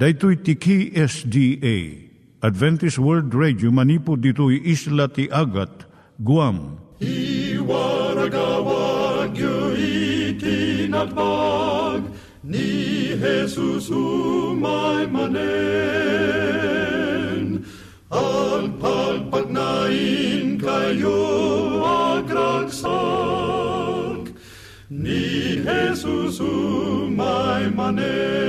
Daitui tiki SDA, Adventist World Radio, manipod ditoy isla ti Agat, Guam. I waragawag yu itinatpag, ni Jesus umay manen. Ang pagpagnain kayo agraksak, ni Jesus umay manen.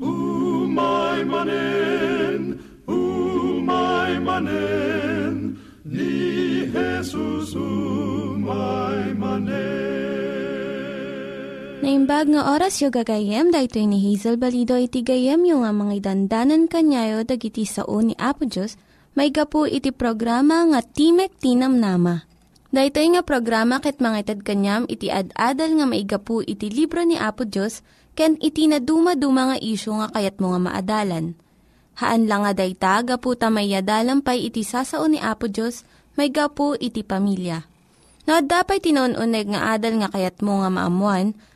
Umay manen, ni Jesus umay manen. Naimbag nga oras yung gagayem, dahil ito ni Hazel Balido, iti gagayem yung nga mga dandanan kanyayo, dag iti sao ni Apo Diyos, may gapu iti programa nga Timek ti Namnama. Dahil ito nga programa kit mga itad kanyam, iti ad-adal nga may gapu iti libro ni Apo Diyos, ken iti na dumaduma nga isyo nga kayat mga maadalan. Haan lang nga dayta, gapu tamay adalampay iti sao ni Apo Diyos, may gapu iti pamilya. No, dapay tinon-uneg nga adal nga kayat mga maamuan,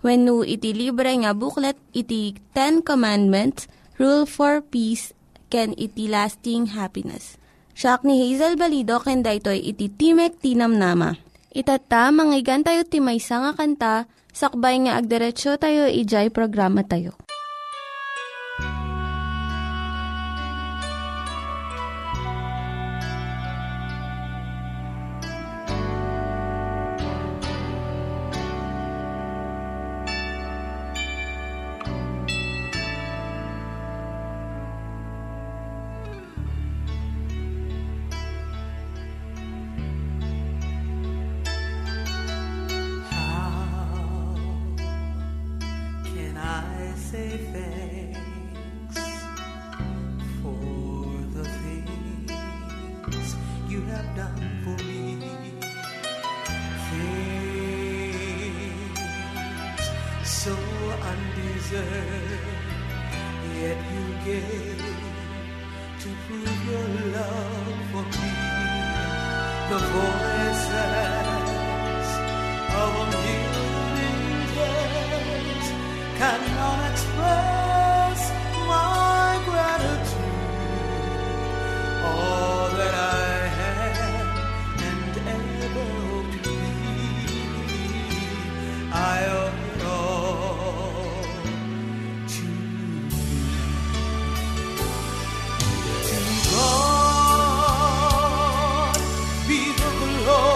Wenno iti libre nga booklet, iti Ten Commandments, Rule for Peace, ken iti Lasting Happiness. Siak ni Hazel Balido, ken daytoy iti Timek ti Namnama. Itata, manggigan tayo ti maysa nga kanta, sakbay nga agderetsyo tayo, ijay programa tayo. Yet you gave to prove your love for me. The voices of a million days cannot express my gratitude. All that I have and ever to be, I owe. God be the glory.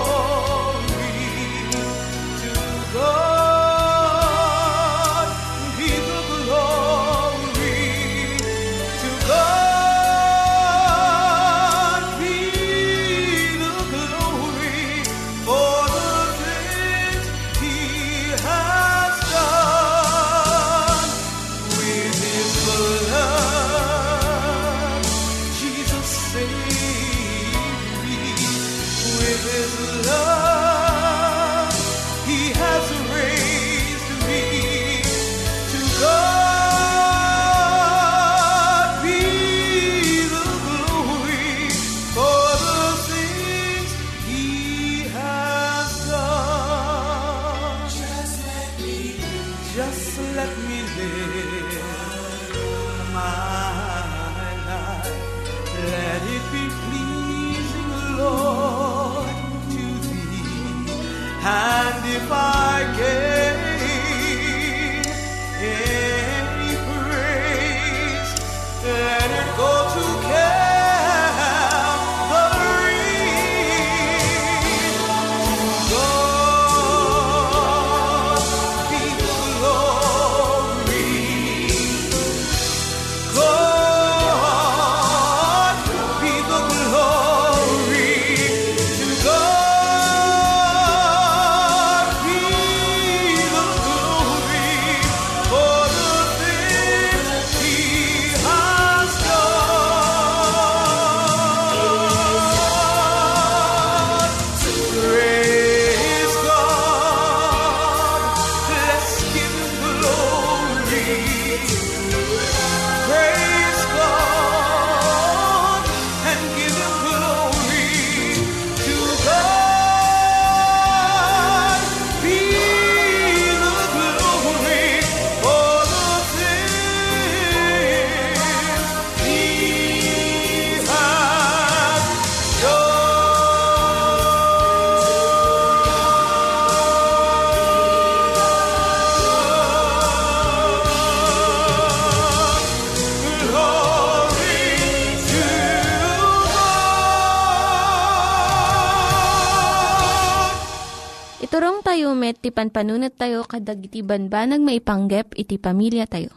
met ti panpanunat tayo kadag iti banbanag maipanggep iti pamilya tayo.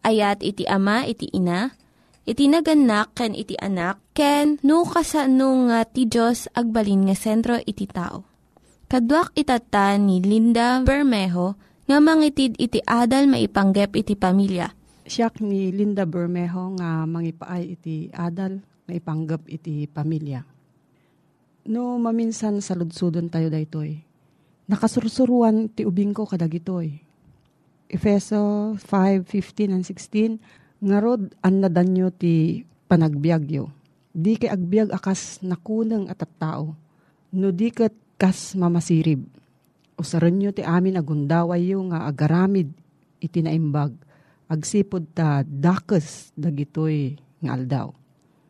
Ayat iti ama, iti ina, iti naganak, ken iti anak, ken no kasano nga ti Diyos agbalin nga sentro iti tao. Kaduak itatan ni Linda Bermejo nga mangitid iti adal maipanggep iti pamilya. Siak ni Linda Bermejo nga mangipaay iti adal maipanggep iti pamilya. No maminsan saludsudon tayo daytoy. Nakasursuruan ti ubing ko kadagitoy. Efeso 5:15 and 16 ngarod an nadanyo ti panagbiagyo. Di kay agbiag akas nakuneng at tao. No di ket kas mamasirib. Usarenyo ti amin agundawayyo nga agaramid iti naimbag. Agsipod ta dakes dagitoy nga aldaw.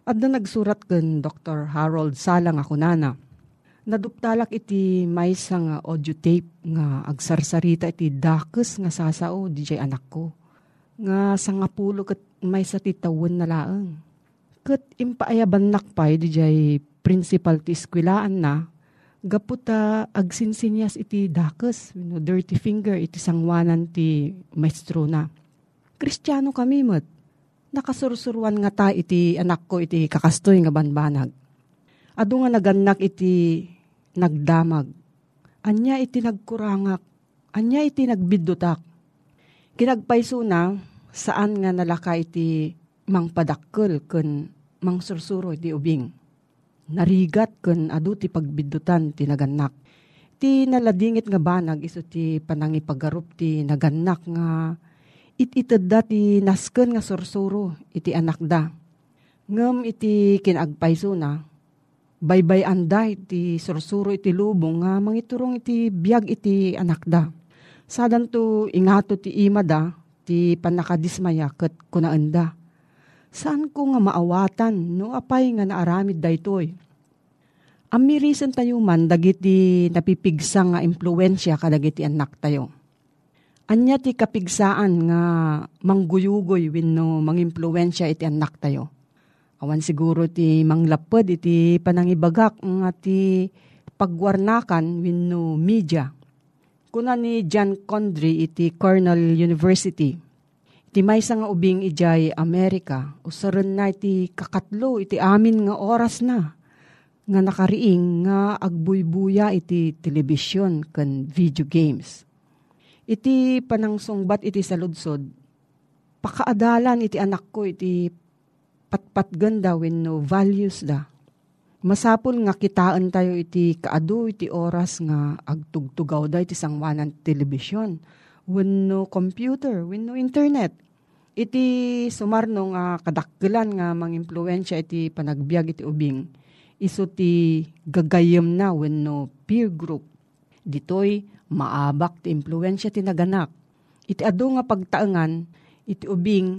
Adda nagsurat ken Dr. Harold Sala nga kunana. Naduptalak iti maysa nga audio tape nga agsarsarita iti dakes nga sasao DJ anak ko. Nga sangapulo ket maysa ti tawen na laeng. Ket impaayabannak pay DJ principal ti eskwelaan na gaputa agsinsinyas iti dakes wenno dirty finger iti sangwanan ti maestro na. Kristiyano kami met. Nakasursuruan nga ta iti anak ko iti kakastoy nga banbanag. Adu nga naganak iti nagdamag. Anya iti nagkurangak. Anya iti nagbidutak. Kinagpayso na saan nga nalaka iti mangpadakkel kun mangsursuro iti ubing. Narigat kun adu ti pagbidutan ti naganak. Ti naladingit nga banag iso ti panangipagarup ti naganak nga ititad da ti nasken nga sursuro iti anak da. Ngem iti kinagpayso na baybayan da iti sursuro iti lubong nga mangiturong iti biag iti anak da. Sadanto ingato ti ima da ti panakadismaya ket kunaan da. Saan ko nga maawatan no apay nga naaramid daytoy. Amirisen tayo man dagiti napipigsa nga impluwensya kadagiti anak tayo. Anya ti kapigsaan nga mangguyugoy wenno mangimpluwensya iti anak tayo. Awan siguro ti manglapod iti panangibagak nga ti pagwarnakan wenno media. Kuna ni John Condry iti Cornell University. Iti maysa nga ubing ijay Amerika. Usaran na iti kakatlo iti amin nga oras na. Nga nakariing nga agbuybuya iti telebisyon ken video games. Iti panangsungbat iti saludsod. Pakaadalan iti anak ko iti patpatganda wenno values da. Masapul nga kitaan tayo iti kaadu iti oras nga agtugtugaw da iti sangwanan telebisyon, wenno computer, wenno internet. Iti sumarno nga kadakkelan nga mangimpluwensya iti panagbiag iti ubing. Isu ti gagayem na wenno peer group. Ditoy maabak ti impluwensya ti naganak. Iti adu nga pagtaengan iti ubing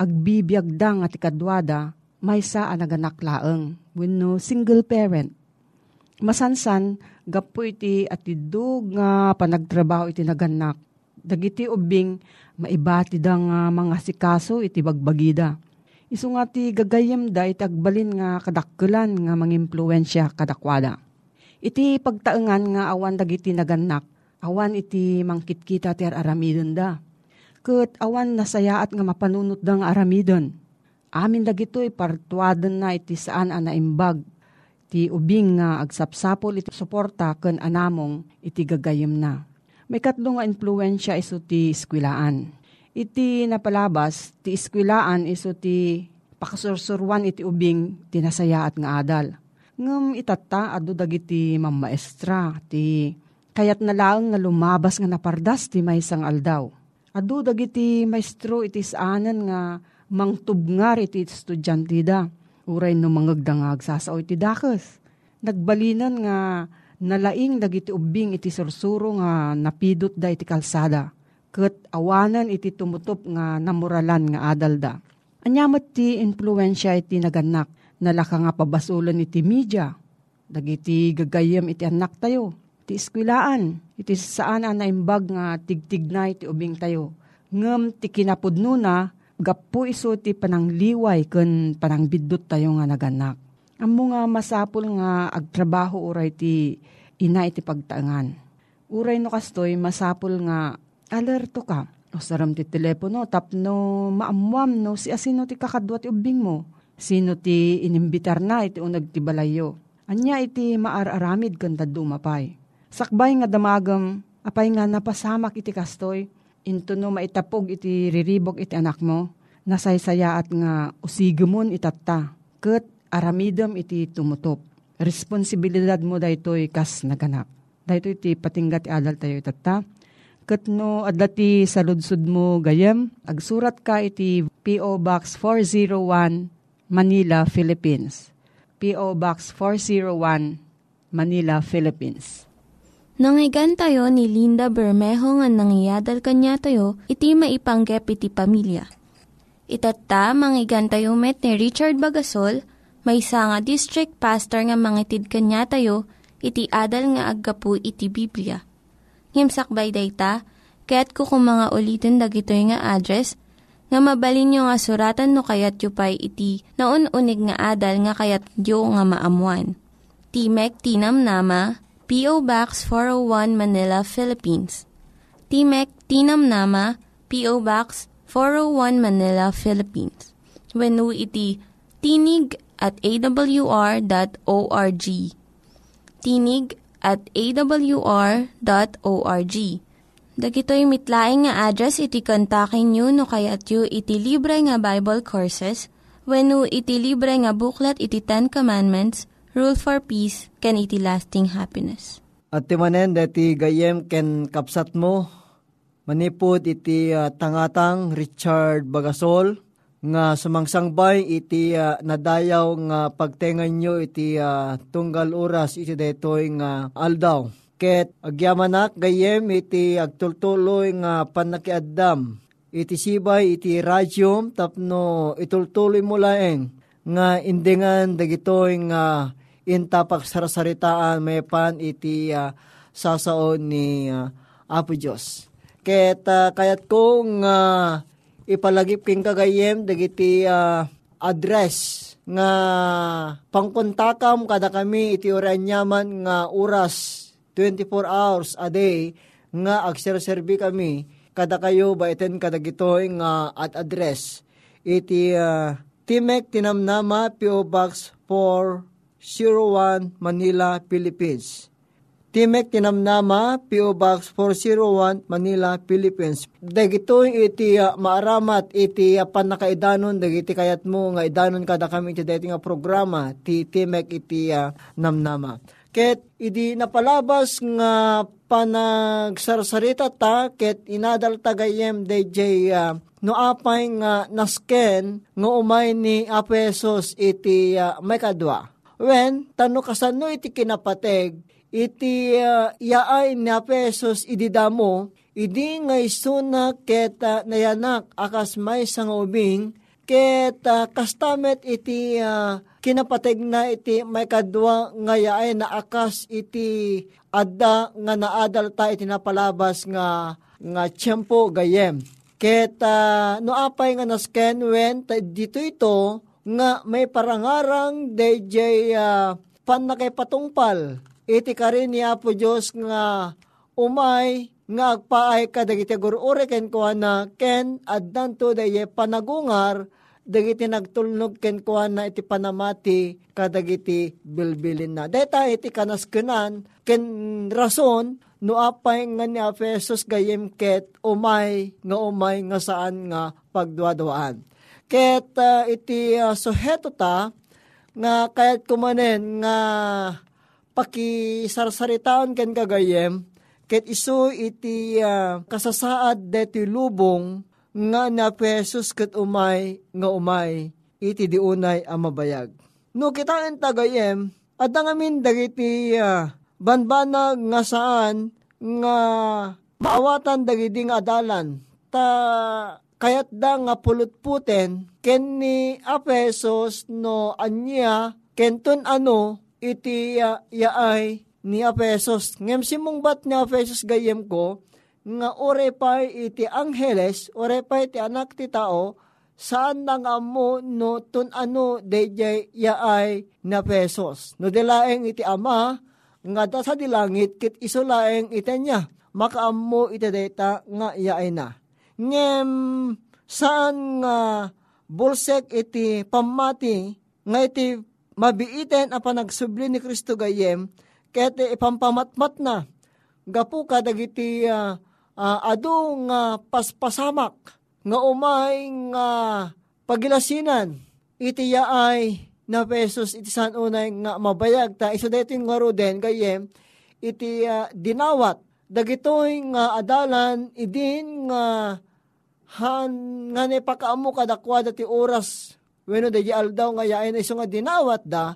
agbibiag da nga ti kadwada maysa a naganak laeng wenno single parent. Masansan gapu iti atidug nga panagtrabaho iti naganak. Dagiti ubing maibati da nga mangasikaso iti bagbagida. Isu nga ti gagayem da iti agbalin nga kadakkelan nga mangimpluwensya kadakwada. Iti pagtaengan nga awan dagiti naganak, awan iti mangkitkita ti aramidon da. Ket awan nasayaat nga mapanunot da nga aramidon. Amin dagitoy partuaden na iti saan a naimbag ti ubing nga agsapsapol iti suporta ken anamong iti gagayem na. May katlo nga impluwensya isu ti eskwelaan. Iti napalabas ti eskwelaan isu ti pakasursuruan iti ubing tinasayaat nga adal. Ngem itata adu dagiti mammaestra ti kayat na laeng nga lumabas nga napardas ti maysa nga aldaw. Adu dagiti maestro iti saanen nga mangtubngar iti estudyantida. Uray no mangegda nga agsasao iti dakes. Nagbalinan nga nalaing dagiti ubing iti sursuro nga napidot da iti kalsada. Ket awanan iti tumutop nga namuralan nga adal da. Anyamet ti impluwensya iti naganak. Nalaka nga pabasulan iti media. Dagiti gagayem iti anak tayo. Iti eskwelaan, iti saan a naimbag nga tigtignay iti ubing tayo. Ngem ti kinapudno na, gapu iso ti panangliway ken panangbiddot tayo nga naganak. Ammo nga masapul nga agtrabaho uray ti ina iti pagtaengan. Uray no kastoy, masapul nga, alerto ka. O saram ti telepono, tapno maamuam no, si asino ti kakadwa ti ubing mo. Sino ti inimbitar na, iti unag ti balayo. Anya iti maararamid kanda dumapay. Sakbay nga damagam, apay nga napasamak iti kastoy. Into no maitapog iti riribok iti anak mo. Nasaysayaat nga usigamon itata. Ket aramidam iti tumutop. Responsibilidad mo daytoy kas naganap. Dahito iti patinggat adal tayo itata. Kat no adlati sa ludsud mo gayam, agsurat ka iti P.O. Box 401 Manila, Philippines. P.O. Box 401 Manila, Philippines. Nangyigan tayo ni Linda Bermejo nga nangyadal kanya tayo, iti maipanggep iti pamilya. Itata, mangyigan tayo met ni Richard Bagasol, maysa nga district pastor nga mangitid kanya tayo, iti adal nga aggapu iti Biblia. Ngimsakbay dayta, kaya't kukumanga ulitin dagitoy nga address nga mabalin nyo nga suratan no kayat yu pay iti naun-unig nga adal nga kayat yu nga maamuan. Timek ti Namnama, P.O. Box 401 Manila, Philippines. Timek ti Namnama, P.O. Box 401 Manila, Philippines. Wenno iti tinig@awr.org. tinig@awr.org. Dagitoy mitlaing nga address iti kontakin nyo no kayat yu iti libre nga Bible Courses wenno iti libre nga buklat iti Ten Commandments, Rule for Peace, ken iti Lasting Happiness. At timanen dati gayem ken kapsat mo manipod iti tangatang Richard Bagasol nga sumangsangbay iti nadayaw nga pagtengan nyo iti tunggal oras iti daytoy nga aldaw. Ket agyamanak gayem iti agtultuloy nga panakiaddam. Iti sibay iti radyom tapno itultuloy mo laeng nga indingan dagitoy nga intapak sarasaritaan may pan iti sasaon ni Apo Diyos. Ket kayat kong ipalagip king kagayem dagiti address nga pangkontakam kada kami iti oranyaman nga oras 24 hours a day nga agserserbi kami kada kayo baiten kadagitoy nga at address iti Timek ti Namnama, P.O. Box 401 Manila, Philippines. Timek ti Namnama, P.O. Box 401, Manila, Philippines. Dagito iti maaramat iti panakaidanon, dagiti kayat mo nga idanon kada kami iti dating programa ti Timek iti Namnama. Ket idi napalabas nga panagsarsarita ta, ket inadal tagayem DJ no apay nga nasken nga umay ni Apesos iti Maykadwa. Wen tanno kasano iti kinapateg iti yaay ni Apesos ididamo, idi nga isuna ket nayanak akas may sangubing, ket kastamet iti kinapateg na iti Maykadwa nga yaay na akas iti adda nga naadal ta iti napalabas nga tiyempo gayem. Ket no apay nga nasken wen dito ito nga may parangarang DJ panakipatungpal. Iti karin ni Apo Diyos nga umay nga agpaay ka dagiti gurure ken kuana ken addanto daye panagungar dagiti nagtulnog ken kuana iti panamati kadagiti bilbilin na. Deta iti kanaskenan ken rason no apay nga ni Apesos gayem ket umay nga saan nga pagduadwaan. Ket iti suheto ta nga kayat kumanen nga pakisarsaritaan ken kagayem, ket isu iti kasasaad deti lubong nga ni Apesos ket umay, iti diunay a mabayag. No kitaan tagayem, adda ngamin dagiti banbanag nga saan nga maawatan dagiti nga adalan. Kayat da nga pulutputen ken ni Apesos no anya kenton ano iti yaay ni Apesos. Ngem simong bat ni Apesos gayem ko, nga orepay iti angheles, orepay iti anak ti tao, saan nang amo no tun ano dejay yaay ni Apesos. No delaeng iti ama, nga da sa dilangit kit isulaeng itanya, makaammo itadeta nga iyaay na. Ngem, saan nga bulsek iti pamati, nga iti mabiiten a panagsubli ni Kristo gayem, ket ipampamatmat na, gapu kadagiti adu nga paspasamak, nga umay nga pagilasinan, iti yaay na pesos iti san unay nga mabayag ta iso dito yung ngaro din gayem iti dinawat dagitoy nga adalan idin nga han nga nepakaamo kadakwa dati oras wenno daydi aldaw nga yaen iso nga dinawat da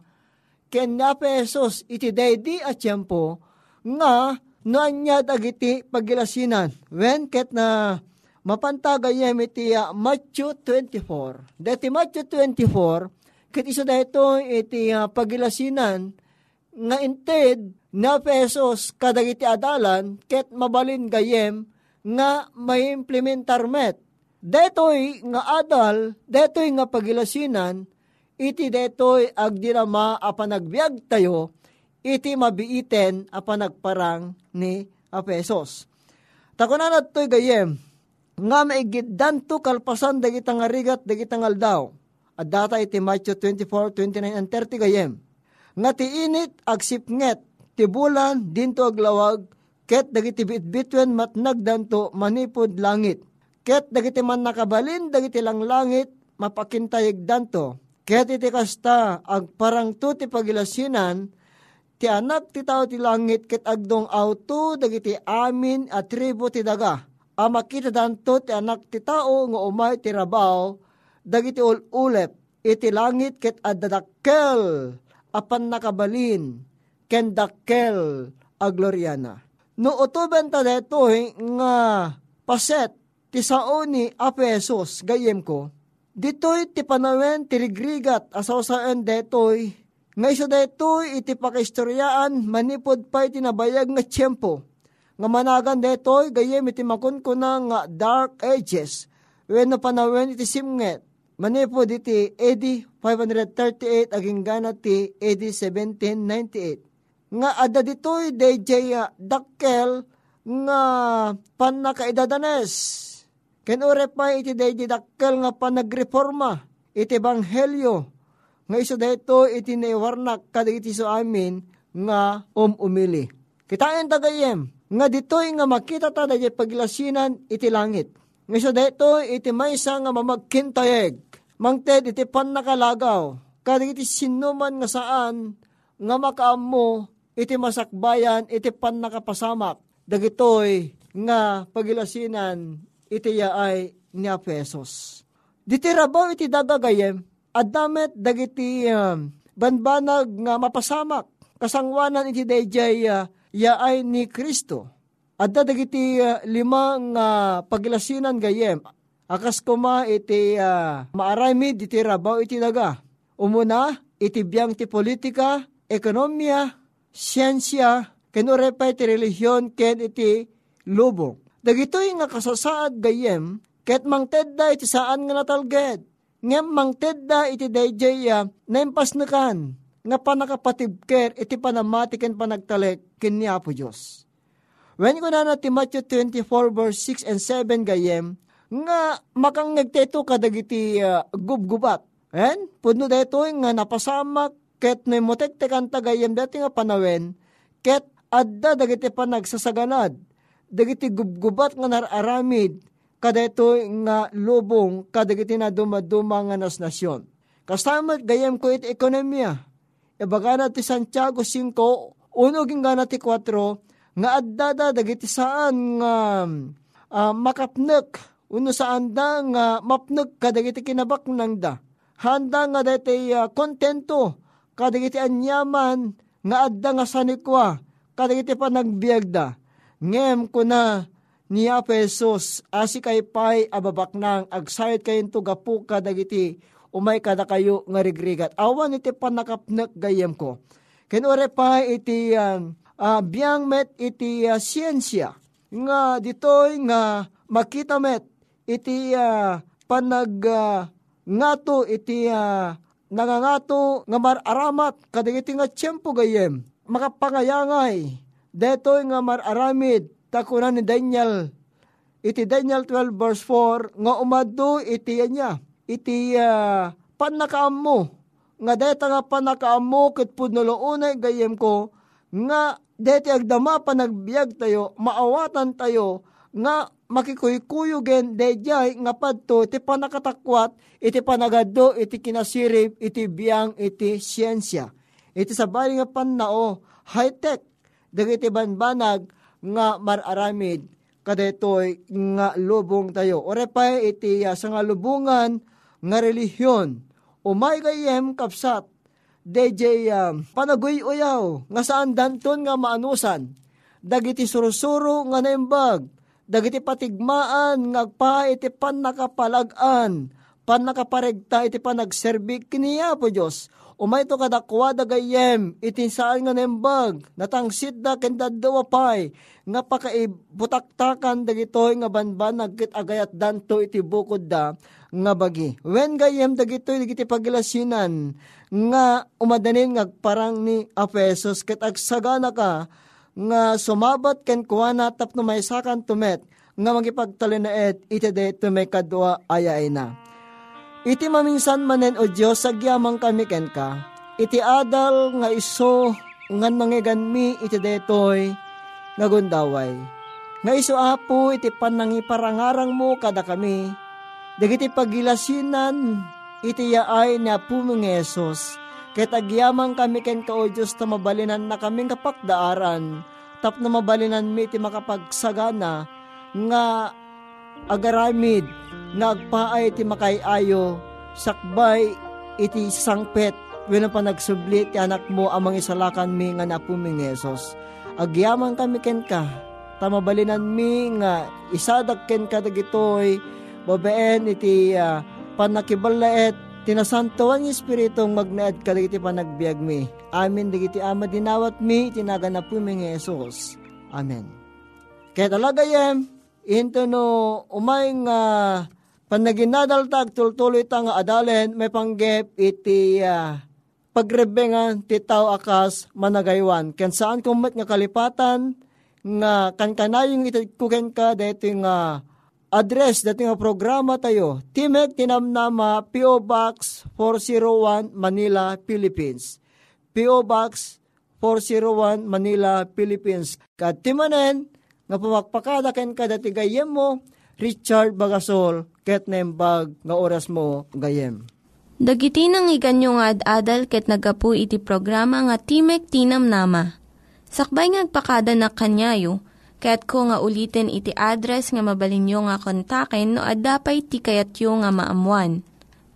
ken na pesos iti daydi a tiempo nga noanya dagiti pagilasinan wen ket na mapantagayem iti Matthew 24 dati Matthew 24 ket iso dahito iti pagilasinan nga inted na pesos kadagiti adalan ket mabalin gayem nga maimplementar met. Detoy nga adal, detoy nga pagilasinan, iti detoy agdirama a panagbiag tayo, iti mabiiten a panagparang ni a pesos. Takunan nattoy gayem, nga maigiddanto kalpasan dagitang arigat dagitang aldaw. At data iti Matthew 24, 29, and 30 gayem. Nga tiinit agsipnget, tibulan, dinto aglawag, ket dagiti bitbitwen matnagdanto manipod langit. Ket dagiti man nakabalin, dagiti lang langit, mapakintayig danto. Ket iti kasta, agparangto ti pagilasinan, ti anak ti tao ti langit, ket agdong auto, dagiti amin, at tribo ti daga. Amakita danto ti anak ti tao, nga umay ti rabaw, dagiti ululep, iti langit ket adadakkel, apan nakabalin, ken dakkel, agloryana. No utuben ta deto, nga paset, ti saoni a pesos, gayem ko, ditoy ti panawen ti rigrigat, asaw saan detoy, nga iso detoy, iti pakahistoryaan, manipod pa iti nabayag nga tiyempo, nga managan detoy, gayem iti makunkuna nga dark ages, wenno panawen iti simnget, manipod iti AD 538 aging gana ti AD 1798. Nga ada ditoy DJ dakkel nga panakaidadanes. Ken urepay iti DJ dakkel nga panagreforma iti ebanghelyo. Nga iso dito iti naiwarnak kadagiti so amin nga umili. Kitain tagayem nga ditoy nga makita ta dayay pagilasinan iti langit. Ngayon dito, iti maysa nga mamagkintayeg. Mangted, iti pan nakalagaw. Kadig iti sinuman nga saan, nga makaammo, iti masakbayan, iti pan nakapasamak. Dagitoy, nga pagilasinan, iti yaay ni Apesos. Diti rabaw iti dagagayem, at damit dagiti banbanag nga mapasamak. Kasangwanan iti dayjay yaay ni Kristo. Adda dagiti limang pagilasinan gayem. Akas kuma iti maaramid iti rabaw iti daga. Umuna, iti biyang ti politika, ekonomiya, siyensya, kenurepay ti relihiyon ken iti lubong. Dagitoy nga kasasaad gayem, ket mangtedda iti saan nga natalged. Ngem mangtedda iti dayjay naimpasnakan, nga panakapatibker iti panamatiken panagtalek ken ni Apo Dios. When ko na natin Matthew 24 verse 6 and 7 gayem, nga makang nagteto kadagiti gubgubat. And puno dito nga napasama ket na motektekan tagayem dati nga panawen, ket adda dagiti panagsasaganad, dagiti gubgubat nga nararamid, kadito nga lubong, kadagiti na dumaduma nga nasnasyon. Kastamat gayem ko iti ekonomiya, ibagana ti Santiago 5, unoging gana ti 4, nga addada dagiti saan nga makapnek uno saan da nga mapnek kadagiti kinabak nang da handa nga daytoy kontento kadagiti anyaman nga adda nga sanikwa kadagiti panagbiagda ngem kuna ni Apesos asikay pay ababak nang agsayod kayen tugapu kadagiti umay kada kayo nga rigrigat awan iti panakapnek gayem ko ken ore pay iti biyang met iti siyensya nga ditoy nga makita met iti panag ngato iti nangangato nga mararamat kadagiti nga tiyempo gayem makapangayangay, detoy nga mararamid, takunan ni Daniel, iti Daniel 12 verse 4, nga umadu iti niya, iti panakaam mo, nga deta nga panakaam mo, kitpud noloonay gayem ko, nga deti agdama panagbiag tayo, maawatan tayo, nga makikuyukuyugen dejay nga padto iti panakatakwat, iti panagado, iti kinasirip, iti biyang, iti siyensya. Iti sabali nga pannao, high-tech, dagiti banbanag nga mararamid, kadetoy nga lubong tayo. Orepay iti sangalubungan nga relihiyon, umay gayem kapsat, dejay panaguyoyaw, nga saan danton nga maanusan, dagiti surusuro nga naimbag, dagiti patigmaan, ngagpa iti panakapalagan, panakaparegta iti panagserbik kiniya po Diyos. Umay to kadakwada gayem, itinsaan nga nembag, natangsit na kendadawapay, nga pakaibutaktakan dagitoy nga banban, nagkitagayat danto iti bukod da, nga bagi. Wen gayem dagitoy, digiti pagilasinan, nga umadanin ngagparang ni Apesos, kitagsagana ka, nga sumabat ken kuwana tapno maysakan tumet, nga magipagtalinaet, iti dayto may kadwa ayay na. Iti maminsan manen o Diyos, sagyamang kami ken ka. Iti adal nga iso ngan mangiganmi iti detoy nga gundaway. Nga iso apo iti panangiparangarang mo kada kami. Dagiti pagilasinan iti yaay ni Apo mong Yesus. Ket agyamang kami ken ka o Diyos na mabalinan na kaming kapakdaaran. Tapno mabalinan mi iti makapagsagana nga agaramid. Nagpaay iti makaayo, sakbay iti sangpet, wenno panagsubli ti anak mo amang isalakan mi nga Apo mi Hesus. Agyaman kami ken ka, tamabalinan mi nga isadag ken ka dagitoy, babaen iti panakibalaet, tinasantuan ng Espiritong magnaad ka dagiti panagbiag mi. Amin dagiti Ama dinawat mi, tinagan Apo mi Hesus. Amen. Ket alagayem, into no umay nga panaginadaltag tultuloy ta nga adalen may panggep iti pagrebengan titaw akas managaywan. Ken saan kummet nga kalipatan nga kankanayong itikuken ka dating nga address dating nga programa tayo. Timek ti Namnama, PO Box 401 Manila, Philippines. PO Box 401 Manila, Philippines. Katimanen nga pumakpakadaken ka dati gayem mo Richard Bagasol, ket nembag nga oras mo gayem. Dagiti nangyiganyo nga ad-adal ket nagapu iti programa nga Timek ti Namnama. Sakbay ngagpakada na kanyayo, ket ko nga ulitin iti address nga mabalinyo nga kontaken no ad-dapay ti kayatyo nga maamuan.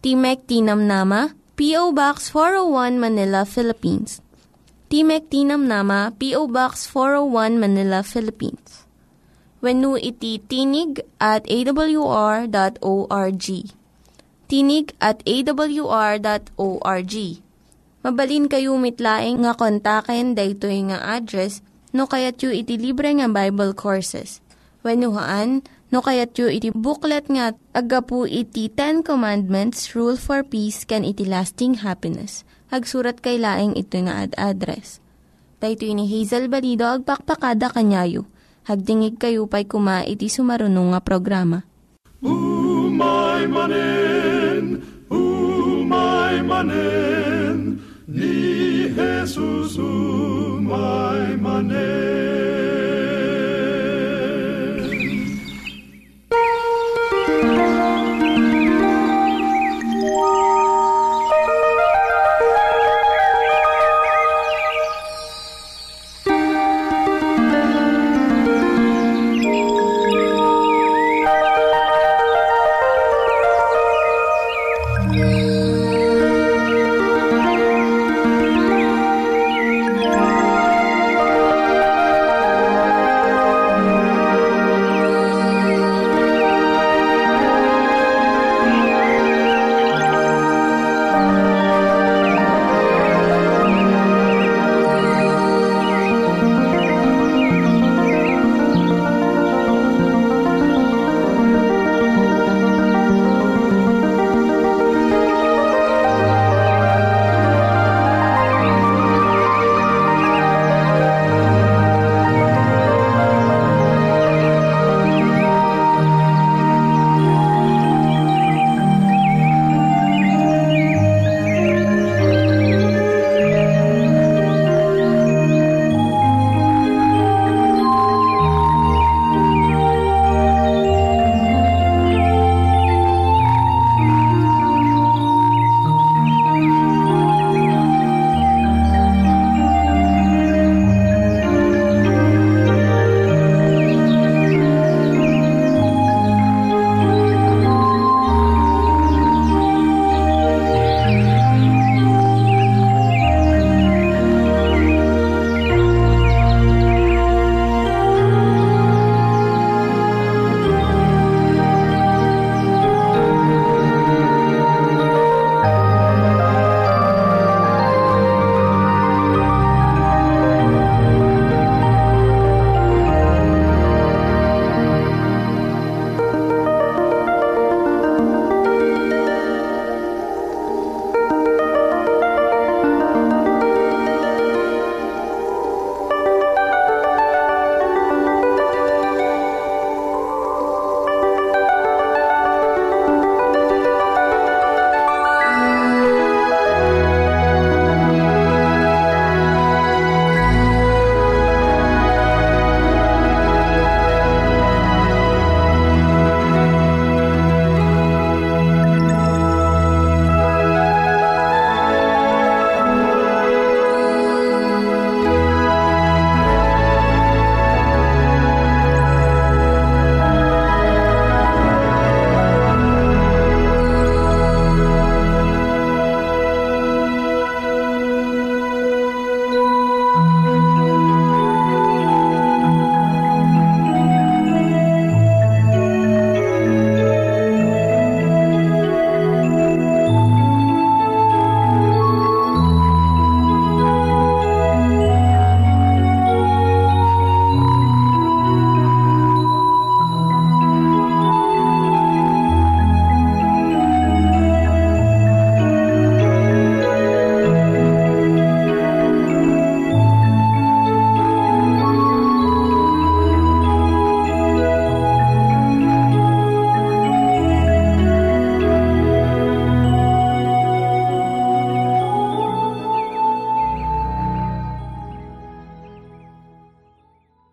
Timek ti Namnama, P.O. Box 401 Manila, Philippines. Timek ti Namnama, P.O. Box 401 Manila, Philippines. Wenno iti tinig@awr.org. Tinig@awr.org. Mabalin kayo mitlaing nga kontaken daytoy nga address no kayatyo iti libre nga Bible Courses. Wenno haan no kayatyo iti booklet nga agapu iti 10 Commandments, Rule for Peace can iti Lasting Happiness. Hagsurat kay laing ito nga address. Daytoy ni Hazel Balido agpakpakada kanyayo. Hagdingig kayo pa'y kuma iti sumarunong nga programa. Umay manin!